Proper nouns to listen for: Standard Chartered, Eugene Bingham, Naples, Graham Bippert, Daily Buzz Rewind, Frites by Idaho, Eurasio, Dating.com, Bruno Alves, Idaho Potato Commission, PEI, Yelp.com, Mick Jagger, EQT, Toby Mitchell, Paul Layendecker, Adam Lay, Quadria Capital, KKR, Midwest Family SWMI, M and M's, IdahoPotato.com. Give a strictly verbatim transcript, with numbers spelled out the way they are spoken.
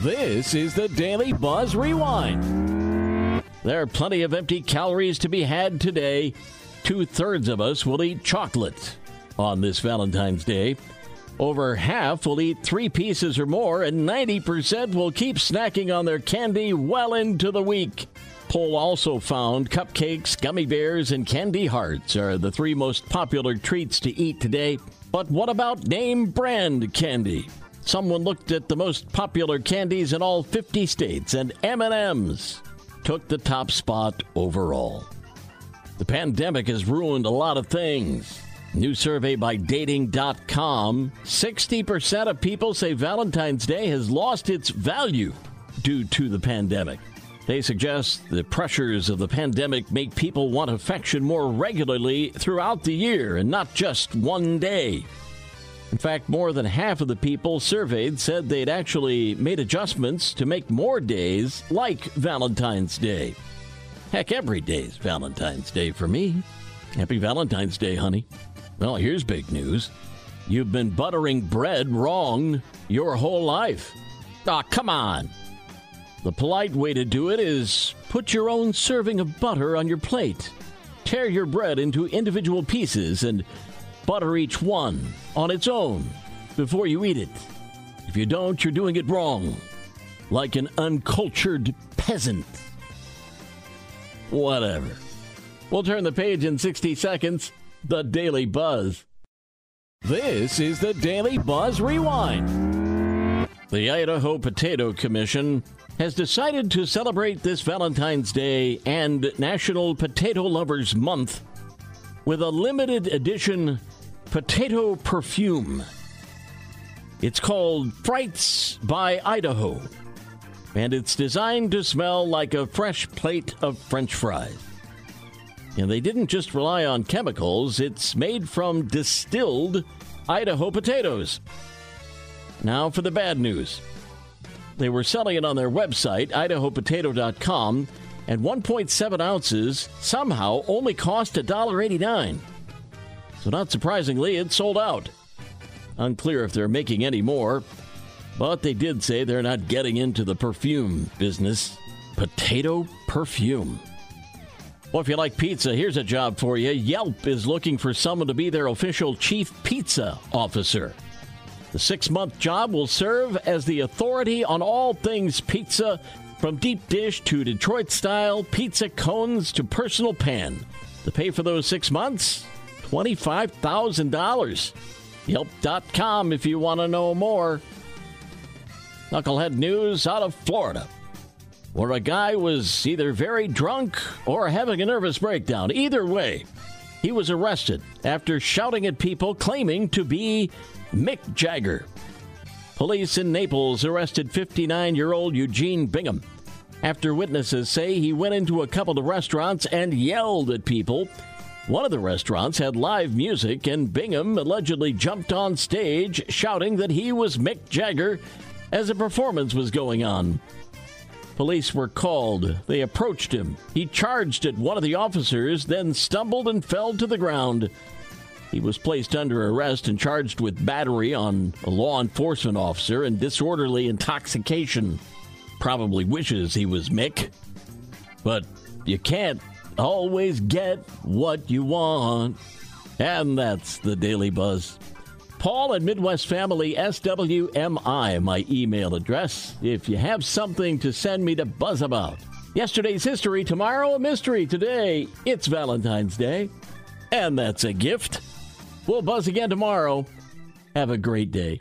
This is the Daily Buzz Rewind. There are plenty of empty calories to be had today. Two-thirds of us will eat chocolate on this Valentine's Day. Over half will eat three pieces or more, and ninety percent will keep snacking on their candy well into the week. Poll also found cupcakes, gummy bears, and candy hearts are the three most popular treats to eat today. But what about name brand candy? Someone looked at the most popular candies in all fifty states, and M and M's took the top spot overall. The pandemic has ruined a lot of things. New survey by Dating dot com, sixty percent of people say Valentine's Day has lost its value due to the pandemic. They suggest the pressures of the pandemic make people want affection more regularly throughout the year and not just one day. In fact, more than half of the people surveyed said they'd actually made adjustments to make more days like Valentine's Day. Heck, every day's Valentine's Day for me. Happy Valentine's Day, honey. Well, here's big news. You've been buttering bread wrong your whole life. Aw, come on. The polite way to do it is put your own serving of butter on your plate. Tear your bread into individual pieces and butter each one on its own before you eat it. If you don't, you're doing it wrong, like an uncultured peasant. Whatever. We'll turn the page in sixty seconds. The Daily Buzz. This is the Daily Buzz Rewind. The Idaho Potato Commission has decided to celebrate this Valentine's Day and National Potato Lovers Month with a limited edition potato perfume. It's called Frites by Idaho, and it's designed to smell like a fresh plate of French fries. And they didn't just rely on chemicals. It's made from distilled Idaho potatoes. Now for the bad news. They were selling it on their website, Idaho Potato dot com, and one point seven ounces somehow only cost one dollar eighty-nine. So not surprisingly, it sold out. Unclear if they're making any more, but they did say they're not getting into the perfume business. Potato perfume. Well, if you like pizza, here's a job for you. Yelp is looking for someone to be their official chief pizza officer. The six-month job will serve as the authority on all things pizza, from deep dish to Detroit-style pizza cones to personal pan. The pay for those six months, twenty-five thousand dollars. Yelp dot com if you want to know more. Knucklehead news out of Florida, where a guy was either very drunk or having a nervous breakdown. Either way, he was arrested after shouting at people claiming to be Mick Jagger. Police in Naples arrested fifty-nine-year-old Eugene Bingham after witnesses say he went into a couple of restaurants and yelled at people. One of the restaurants had live music, and Bingham allegedly jumped on stage shouting that he was Mick Jagger as a performance was going on. Police were called. They approached him. He charged at one of the officers, then stumbled and fell to the ground. He was placed under arrest and charged with battery on a law enforcement officer and disorderly intoxication. Probably wishes he was Mick. But you can't always get what you want. And that's the Daily Buzz. Paul at Midwest Family S W M I, my email address, if you have something to send me to buzz about. Yesterday's history, tomorrow a mystery. Today, it's Valentine's Day, and that's a gift. We'll buzz again tomorrow. Have a great day.